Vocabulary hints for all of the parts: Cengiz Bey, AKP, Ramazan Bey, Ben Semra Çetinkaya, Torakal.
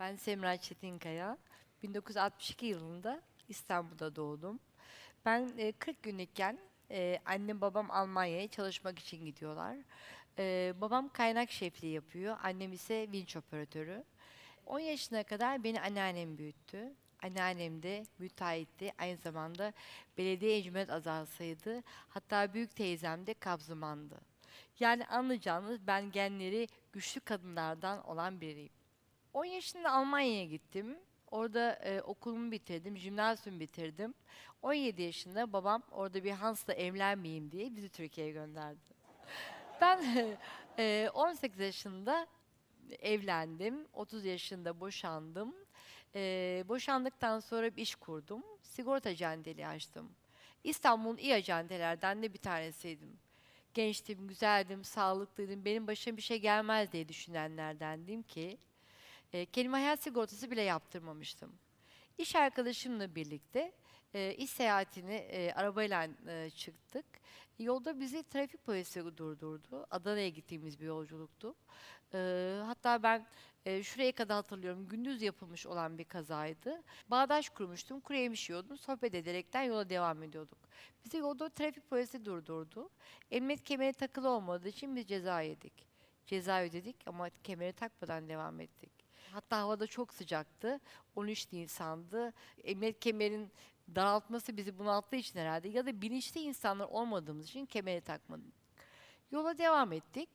Ben Semra Çetinkaya. 1962 yılında İstanbul'da doğdum. Ben 40 günlükken annem babam Almanya'ya çalışmak için gidiyorlar. Babam kaynak şefliği yapıyor, annem ise vinç operatörü. 10 yaşına kadar beni anneannem büyüttü. Anneannem de müteahhitti, aynı zamanda belediye ecmet azasıydı. Hatta büyük teyzem de kabzımandı. Yani anlayacağınız ben genleri güçlü kadınlardan olan biriyim. 10 yaşında Almanya'ya gittim. Orada okulumu bitirdim, jimnazyumu bitirdim. 17 yaşında babam orada bir Hans'la evlenmeyeyim diye bizi Türkiye'ye gönderdi. Ben 18 yaşında evlendim, 30 yaşında boşandım. Boşandıktan sonra bir iş kurdum, sigorta acenteliği açtım. İstanbul'un iyi acentelerden de bir tanesiydim. Gençtim, güzeldim, sağlıklıydım, benim başıma bir şey gelmez diye düşünenlerdendim ki kendime hayat sigortası bile yaptırmamıştım. İş arkadaşımla birlikte iş seyahatini arabayla çıktık. Yolda bizi trafik polisi durdurdu. Adana'ya gittiğimiz bir yolculuktu. Hatta ben şuraya kadar hatırlıyorum, gündüz yapılmış olan bir kazaydı. Bağdaş kurmuştum, kuru yemiş yiyordum, sohbet ederekten yola devam ediyorduk. Bizi yolda trafik polisi durdurdu. Emniyet kemeri takılı olmadığı için biz ceza yedik. Ceza ödedik ama kemeri takmadan devam ettik. Hatta havada çok sıcaktı, 13 Nisan'dı. Emniyet kemerin daraltması bizi bunalttığı için herhalde ya da bilinçli insanlar olmadığımız için kemeri takmadık. Yola devam ettik.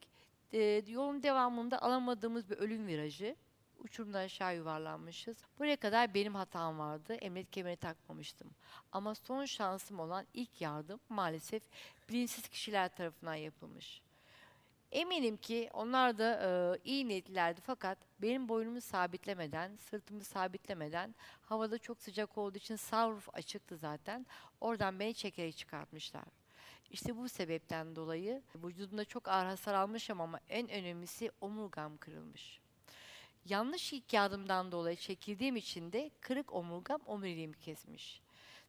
Yolun devamında alamadığımız bir ölüm virajı. Uçurumdan aşağı yuvarlanmışız. Buraya kadar benim hatam vardı. Emniyet kemeri takmamıştım. Ama son şansım olan ilk yardım maalesef bilinçsiz kişiler tarafından yapılmış. Eminim ki onlar da iyi niyetlilerdi fakat benim boynumu sabitlemeden, sırtımı sabitlemeden havada çok sıcak olduğu için sunroof açıktı zaten. Oradan beni çekerek çıkartmışlar. İşte bu sebepten dolayı vücudumda çok ağır hasar almışım ama en önemlisi omurgam kırılmış. Yanlış ilk yardımdan dolayı çekildiğim için de kırık omurgam omuriliğimi kesmiş.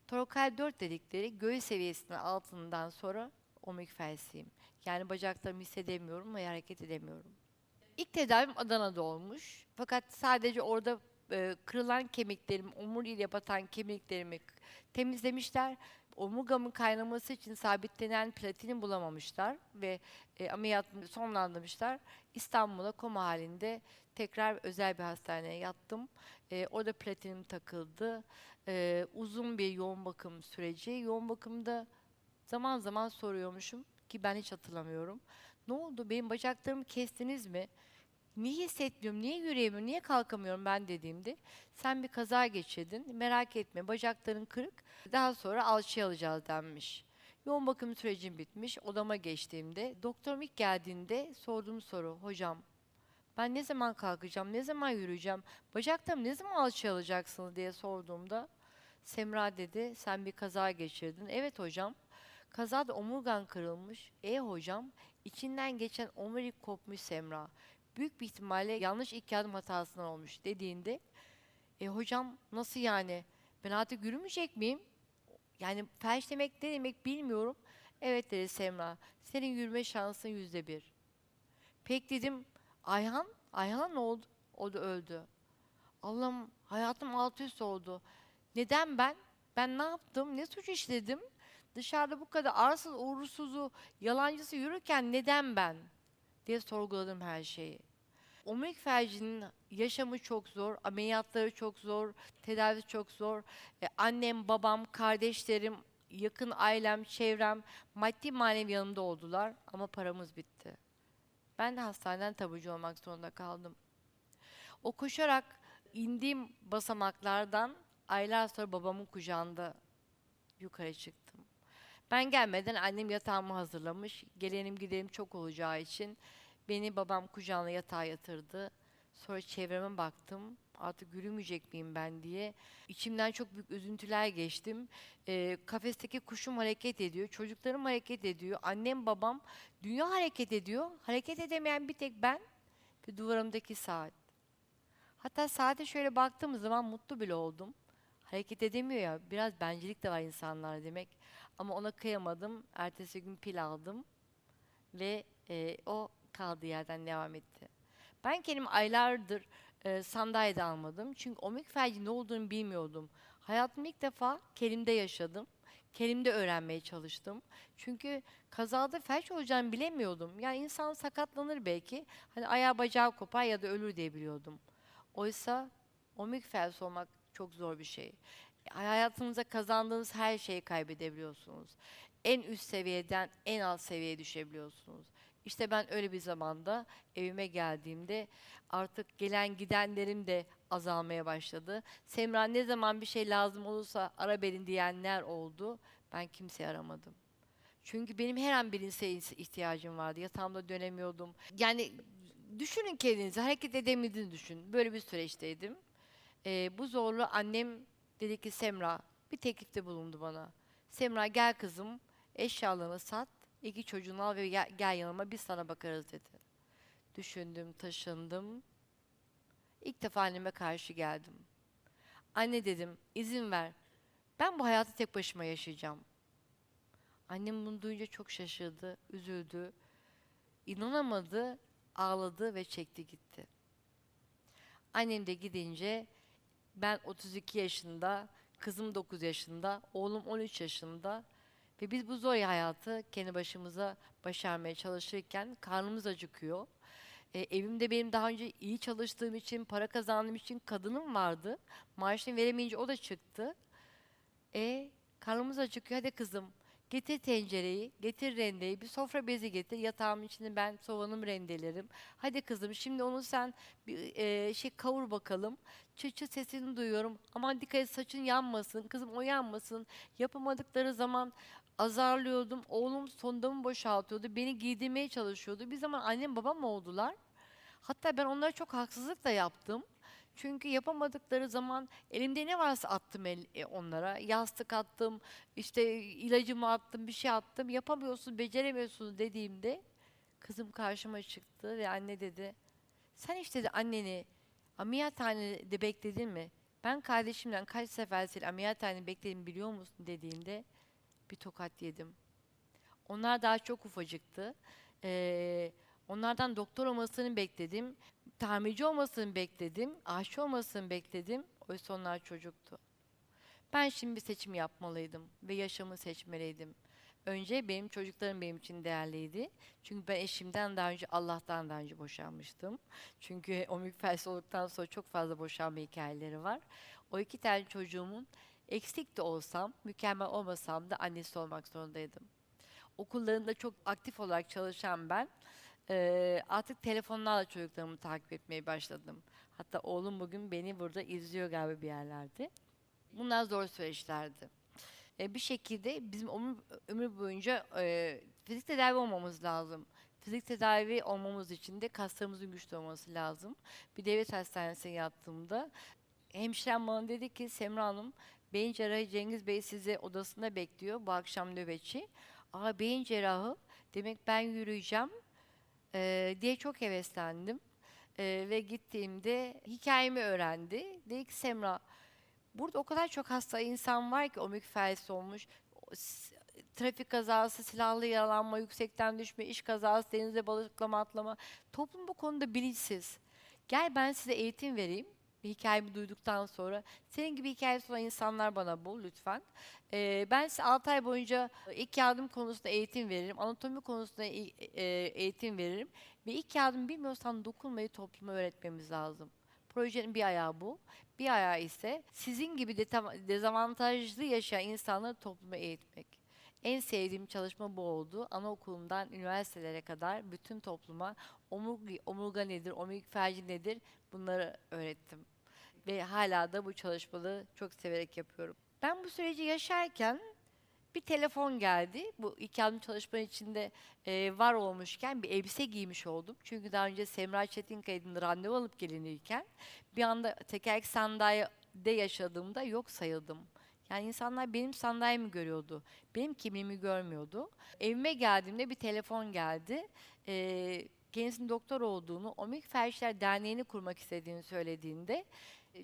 Torakal 4 dedikleri göğüs seviyesinin altından sonra omurilik felsiyim. Yani bacaklarımı hissedemiyorum ve hareket edemiyorum. İlk tedavim Adana'da olmuş. Fakat sadece orada kırılan kemiklerimi, omuriliğe batan kemiklerimi temizlemişler. Omurgamın kaynaması için sabitlenen platini bulamamışlar ve ameliyatımı sonlandırmışlar. İstanbul'a koma halinde tekrar özel bir hastaneye yattım. Orada platinim takıldı. Uzun bir yoğun bakım süreci. Yoğun bakımda zaman zaman soruyormuşum ki ben hiç hatırlamıyorum. Ne oldu? Benim bacaklarımı kestiniz mi? Niye hissetmiyorum? Niye yürüyemiyorum? Niye kalkamıyorum ben dediğimde? Sen bir kaza geçirdin. Merak etme. Bacakların kırık. Daha sonra alçıya alacağız denmiş. Yoğun bakım sürecim bitmiş. Odama geçtiğimde doktorum ilk geldiğinde sorduğum soru. Hocam ben ne zaman kalkacağım? Ne zaman yürüyeceğim? Bacaklarımı ne zaman alçıya alacaksınız diye sorduğumda Semra dedi. Sen bir kaza geçirdin. Evet hocam. Kazada omurgan kırılmış. Hocam, içinden geçen omurilik kopmuş Semra. Büyük bir ihtimalle yanlış ilk yardım hatasından olmuş dediğinde hocam nasıl yani? Ben artık yürümeyecek miyim? Yani felç demek ne demek bilmiyorum. Evet dedi Semra. Senin yürüme şansın %1. Peki dedim Ayhan ne oldu? O da öldü. Allah'ım hayatım alt üst oldu. Neden ben? Ben ne yaptım? Ne suç işledim? Dışarıda bu kadar arsız, uğursuzu, yalancısı yürürken neden ben diye sorguladım her şeyi. Omurilik felcinin yaşamı çok zor, ameliyatları çok zor, tedavisi çok zor. Annem, babam, kardeşlerim, yakın ailem, çevrem maddi manevi yanımda oldular ama paramız bitti. Ben de hastaneden taburcu olmak zorunda kaldım. O koşarak indiğim basamaklardan aylar sonra babamın kucağında yukarı çıktım. Ben gelmeden annem yatağımı hazırlamış, gelenim gidelim çok olacağı için beni babam kucağına yatağa yatırdı. Sonra çevreme baktım, artık yürümeyecek miyim ben diye. İçimden çok büyük üzüntüler geçtim. Kafesteki kuşum hareket ediyor, çocuklarım hareket ediyor, annem babam, dünya hareket ediyor. Hareket edemeyen bir tek ben ve duvarımdaki saat. Hatta saate şöyle baktığım zaman mutlu bile oldum. Hareket edemiyor ya, biraz bencillik de var insanlar demek. Ama ona kıyamadım, ertesi gün pil aldım ve o kaldığı yerden devam etti. Ben kendimi aylardır sandalye de almadım. Çünkü omik felci ne olduğunu bilmiyordum. Hayatımda ilk defa Kerim'de yaşadım. Kerim'de öğrenmeye çalıştım. Çünkü kazada felç olacağını bilemiyordum. Yani insan sakatlanır belki. Hani ayağı bacağı kopar ya da ölür diye biliyordum. Oysa omik felç olmak çok zor bir şey. Hayatınıza kazandığınız her şeyi kaybedebiliyorsunuz. En üst seviyeden en alt seviyeye düşebiliyorsunuz. İşte ben öyle bir zamanda evime geldiğimde artık gelen gidenlerim de azalmaya başladı. Semra, ne zaman bir şey lazım olursa ara beni diyenler oldu. Ben kimseyi aramadım. Çünkü benim her an birisine ihtiyacım vardı. Yatağımda dönemiyordum. Yani düşünün kendinizi, hareket edemediğini düşünün. Böyle bir süreçteydim. Bu zorluğu annem dedi ki, Semra, bir teklifte bulundu bana. Semra, gel kızım, eşyalarını sat, 2 çocuğunu al ve gel yanıma, biz sana bakarız dedi. Düşündüm, taşındım. İlk defa anneme karşı geldim. Anne dedim, izin ver. Ben bu hayatı tek başıma yaşayacağım. Annem bunu duyunca çok şaşırdı, üzüldü. İnanamadı, ağladı ve çekti gitti. Annem de gidince ben 32 yaşında, kızım 9 yaşında, oğlum 13 yaşında ve biz bu zor hayatı kendi başımıza başarmaya çalışırken karnımız acıkıyor. Evimde benim daha önce iyi çalıştığım için, para kazandığım için kadınım vardı. Maaşını veremeyince o da çıktı. Karnımız acıkıyor, hadi kızım getir tencereyi, getir rendeyi, bir sofra bezi getir, yatağımın içinde ben soğanım rendelerim. Hadi kızım şimdi onu sen bir kavur bakalım. Çıt çıt sesini duyuyorum. Aman dikkat et, saçın yanmasın, kızım o yanmasın. Yapamadıkları zaman azarlıyordum. Oğlum sondamı boşaltıyordu, beni giydirmeye çalışıyordu. Bir zaman annem babam oldular. Hatta ben onlara çok haksızlık da yaptım. Çünkü yapamadıkları zaman elimde ne varsa attım onlara. Yastık attım, işte ilacımı attım, bir şey attım. Yapamıyorsun, beceremiyorsun dediğimde kızım karşıma çıktı ve anne dedi, sen hiç dedi anneni ameliyathanede bekledin mi? Ben kardeşimden kaç sefer seni ameliyathanede bekledim biliyor musun dediğinde bir tokat yedim. Onlar daha çok ufacıktı. Onlardan doktor olmasını bekledim. Tamirci olmasını bekledim, aşçı olmasını bekledim. Oysa onlar çocuktu. Ben şimdi bir seçim yapmalıydım ve yaşamı seçmeliydim. Önce benim çocuklarım benim için değerliydi. Çünkü ben eşimden daha önce, Allah'tan daha önce boşanmıştım. Çünkü omik felç olduktan sonra çok fazla boşanma hikayeleri var. O 2 tane çocuğumun eksik de olsam, mükemmel olmasam da annesi olmak zorundaydım. Okullarında çok aktif olarak çalışan ben, artık telefonlarla çocuklarımı takip etmeye başladım. Hatta oğlum bugün beni burada izliyor galiba bir yerlerde. Bunlar zor süreçlerdi. Bir şekilde bizim ömür boyunca fizik tedavi olmamız lazım. Fizik tedavi olmamız için de kaslarımızın güçlü olması lazım. Bir devlet hastanesine yattığımda hemşirem bana dedi ki, Semra Hanım, beyin cerrahı Cengiz Bey sizi odasında bekliyor. Bu akşam nöbetçi. Aa, beyin cerrahı, demek ben yürüyeceğim diye çok heveslendim ve gittiğimde hikayemi öğrendi. Dedi ki, Semra, burada o kadar çok hasta insan var ki omik felç olmuş, trafik kazası, silahlı yaralanma, yüksekten düşme, iş kazası, denize balıklama, atlama. Toplum bu konuda bilinçsiz. Gel ben size eğitim vereyim. Bir hikayemi duyduktan sonra, senin gibi hikayesi olan insanlar bana bul lütfen. Ben size 6 ay boyunca ilk yardım konusunda eğitim veririm, anatomi konusunda eğitim veririm. Ve ilk yardım bilmiyorsan dokunmayı topluma öğretmemiz lazım. Projenin bir ayağı bu, bir ayağı ise sizin gibi dezavantajlı yaşayan insanları topluma eğitmek. En sevdiğim çalışma bu oldu. Anaokulundan üniversitelere kadar bütün topluma omurga nedir, omik felci nedir bunları öğrettim. Ve hala da bu çalışmaları çok severek yapıyorum. Ben bu süreci yaşarken bir telefon geldi. Bu iki adım çalışmanın içinde var olmuşken bir elbise giymiş oldum. Çünkü daha önce Semra Çetinkaya'dan randevu alıp gelinirken bir anda tekerlek sandalyede yaşadığımda yok sayıldım. Yani insanlar benim sandalyemi görüyordu, benim kimliğimi görmüyordu. Evime geldiğimde bir telefon geldi. Kendisinin doktor olduğunu, Omik Felçler Derneği'ni kurmak istediğini söylediğinde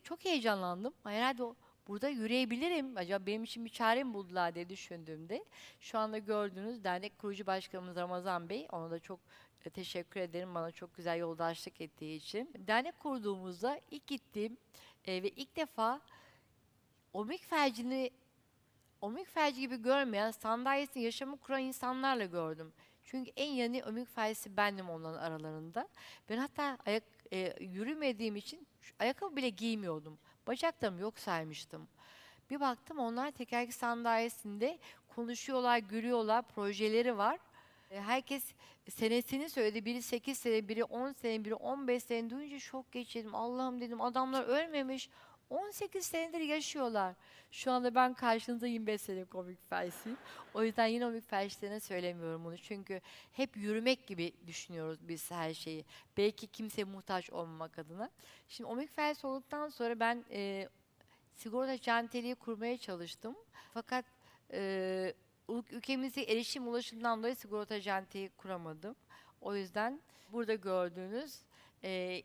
çok heyecanlandım. Herhalde burada yürüyebilirim, acaba benim için bir çare mi buldular diye düşündüğümde şu anda gördüğünüz dernek kurucu başkanımız Ramazan Bey, ona da çok Teşekkür ederim bana çok güzel yoldaşlık ettiği için. Dernek kurduğumuzda ilk gittiğim ve ilk defa omik felci gibi görmeyen, sandalyesini yaşamı kuran insanlarla gördüm. Çünkü en yeni omik felcisi bendim onların aralarında. Ben hatta yürümediğim için ayakkabı bile giymiyordum. Bacaklarımı yok saymıştım. Bir baktım onlar tekerlekli sandalyesinde konuşuyorlar, gülüyorlar, projeleri var. Herkes senesini söyledi. Biri 8 sene, biri 10 sene, biri 15 sene duyunca şok geçirdim. Allah'ım dedim adamlar ölmemiş. 18 senedir yaşıyorlar. Şu anda ben karşınızda 25 senelik omik felçliyim. O yüzden yine omik felçlerine söylemiyorum bunu. Çünkü hep yürümek gibi düşünüyoruz biz her şeyi. Belki kimseye muhtaç olmamak adına. Şimdi omik felç olduktan sonra ben sigorta çanteliği kurmaya çalıştım. Fakat ülkemize erişim ulaşımdan dolayı sigorta jantiyi kuramadım. O yüzden burada gördüğünüz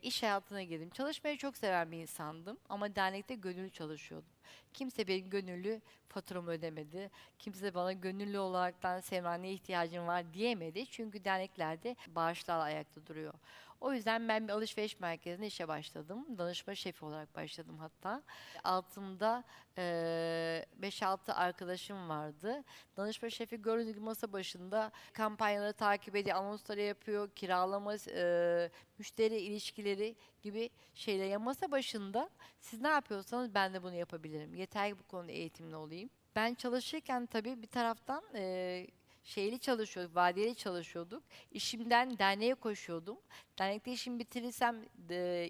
iş hayatına girdim. Çalışmayı çok seven bir insandım ama dernekte gönüllü çalışıyordum. Kimse benim gönüllü faturamı ödemedi. Kimse bana gönüllü olaraktan Semra'ya ihtiyacım var diyemedi. Çünkü derneklerde bağışlarla ayakta duruyor. O yüzden ben bir alışveriş merkezine işe başladım. Danışma şefi olarak başladım hatta. Altımda 5-6 arkadaşım vardı. Danışma şefi görünür masa başında kampanyaları takip ediyor, anonsları yapıyor, kiralama, müşteri ilişkileri gibi şeyleri. Masa başında siz ne yapıyorsanız ben de bunu yapabilirim. Yeter ki bu konuda eğitimli olayım. Ben çalışırken tabii bir taraftan vadeli çalışıyorduk. İşimden derneğe koşuyordum. Dernekte işimi bitirirsem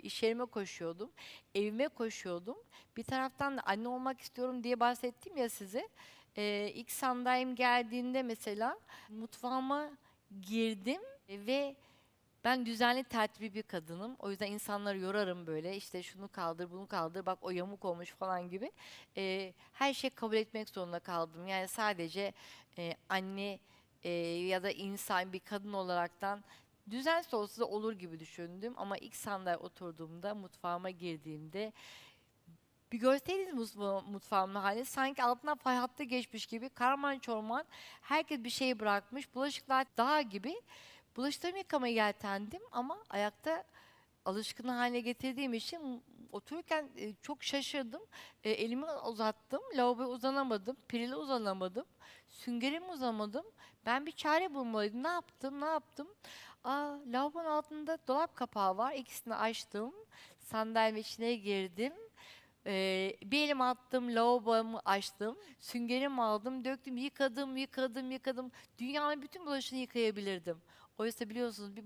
iş yerime koşuyordum. Evime koşuyordum. Bir taraftan da anne olmak istiyorum diye bahsettim ya size. İlk sandalyem geldiğinde mesela mutfağıma girdim ve ben düzenli tertipli bir kadınım. O yüzden insanları yorarım böyle. İşte şunu kaldır, bunu kaldır, bak o yamuk olmuş falan gibi. Her şeyi kabul etmek zorunda kaldım. Yani sadece anne ya da insan, bir kadın olaraktan düzensiz olsa da olur gibi düşündüm. Ama ilk sandalye oturduğumda, mutfağıma girdiğimde bir görseydiniz mutfağımın hali, sanki altından fay hattı geçmiş gibi, karman çorman, herkes bir şey bırakmış, bulaşıklar dağ gibi. Bulaşıklarımı yıkamaya yeltendim ama ayakta alışkın haline getirdiğim için otururken çok şaşırdım. Elimi uzattım, lavaboya uzanamadım, pirile uzanamadım, süngerimi uzamadım. Ben bir çare bulmalıydım. Ne yaptım? Aa, lavabonun altında dolap kapağı var. İkisini açtım, sandalyemin içine girdim. Bir elim attım, lavabomu açtım, süngerimi aldım, döktüm, yıkadım. Dünyanın bütün bulaşığını yıkayabilirdim. Oysa biliyorsunuz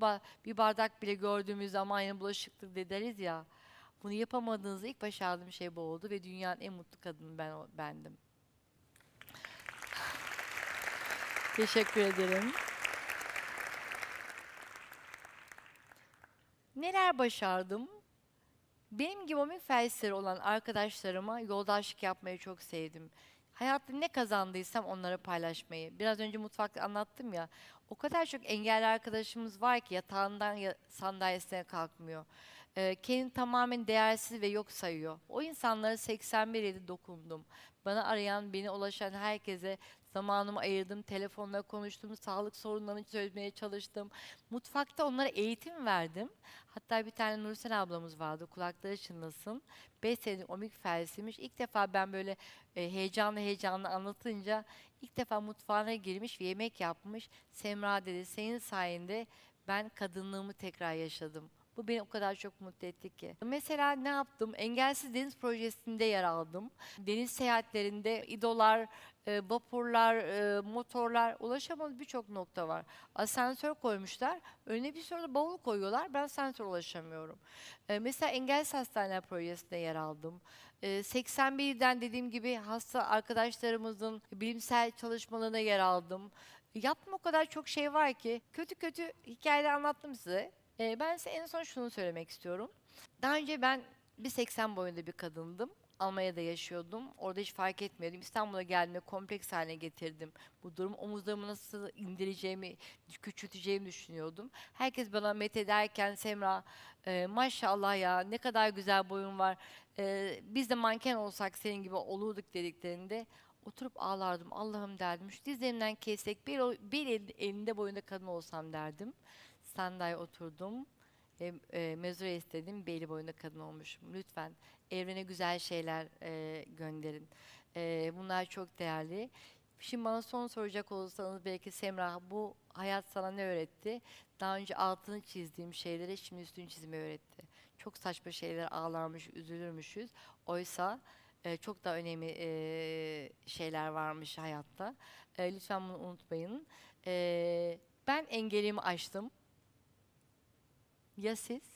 bir bardak bile gördüğümüz zaman yine bulaşıktır deriz ya. Bunu yapamadığınızda ilk başardığım şey bu oldu ve dünyanın en mutlu kadını bendim. Teşekkür ederim. Neler başardım? Benim gibi omik felçleri olan arkadaşlarıma yoldaşlık yapmayı çok sevdim. Hayatta ne kazandıysam onlara paylaşmayı. Biraz önce mutfakta anlattım ya. O kadar çok engelli arkadaşımız var ki yatağından sandalyesine kalkmıyor. Kendini tamamen değersiz ve yok sayıyor. O insanlara 81 yedi dokundum. Bana arayan, beni ulaşan herkese zamanımı ayırdım. Telefonla konuştum, sağlık sorunlarını çözmeye çalıştım. Mutfakta onlara eğitim verdim. Hatta bir tane Nursel ablamız vardı, kulakları çınlasın. 5 senelik omik felçliymiş. İlk defa ben böyle heyecanlı anlatınca ilk defa mutfağına girmiş ve yemek yapmış. Semra dedi, senin sayende ben kadınlığımı tekrar yaşadım. Bu beni o kadar çok mutlu etti ki. Mesela ne yaptım? Engelsiz Deniz Projesi'nde yer aldım. Deniz seyahatlerinde İdolar, vapurlar, motorlar, ulaşamadığımız birçok nokta var. Asansör koymuşlar, önüne bir sürü bavul koyuyorlar, ben asansöre ulaşamıyorum. Mesela Engelsiz Hastaneler Projesi'nde yer aldım. 81'den dediğim gibi hasta arkadaşlarımızın bilimsel çalışmalarına yer aldım. Yaptığım o kadar çok şey var ki, kötü hikayeler anlattım size. Ben size en son şunu söylemek istiyorum. Daha önce ben 1.80 boyunda bir kadındım. Almanya'da yaşıyordum. Orada hiç fark etmiyordum. İstanbul'a geldiğimde kompleks haline getirdim. Bu durum omuzlarımı nasıl indireceğimi, küçülteceğimi düşünüyordum. Herkes bana met ederken Semra maşallah ya ne kadar güzel boyun var. Biz de manken olsak senin gibi olurduk dediklerinde oturup ağlardım. Allah'ım derdim. Şu dizlerimden kessek bir elinde boyunda kadın olsam derdim. sandalye oturdum. Mezure istedim, beli boyunda kadın olmuşum. Lütfen evrene güzel şeyler gönderin. Bunlar çok değerli. Şimdi bana son soracak olursanız belki Semra, bu hayat sana ne öğretti? Daha önce altını çizdiğim şeylere şimdi üstünü çizmeyi öğretti. Çok saçma şeyler ağlarmış, üzülürmüşüz. Oysa çok daha önemli şeyler varmış hayatta. Lütfen bunu unutmayın. Ben engelimi aştım. Ya siz?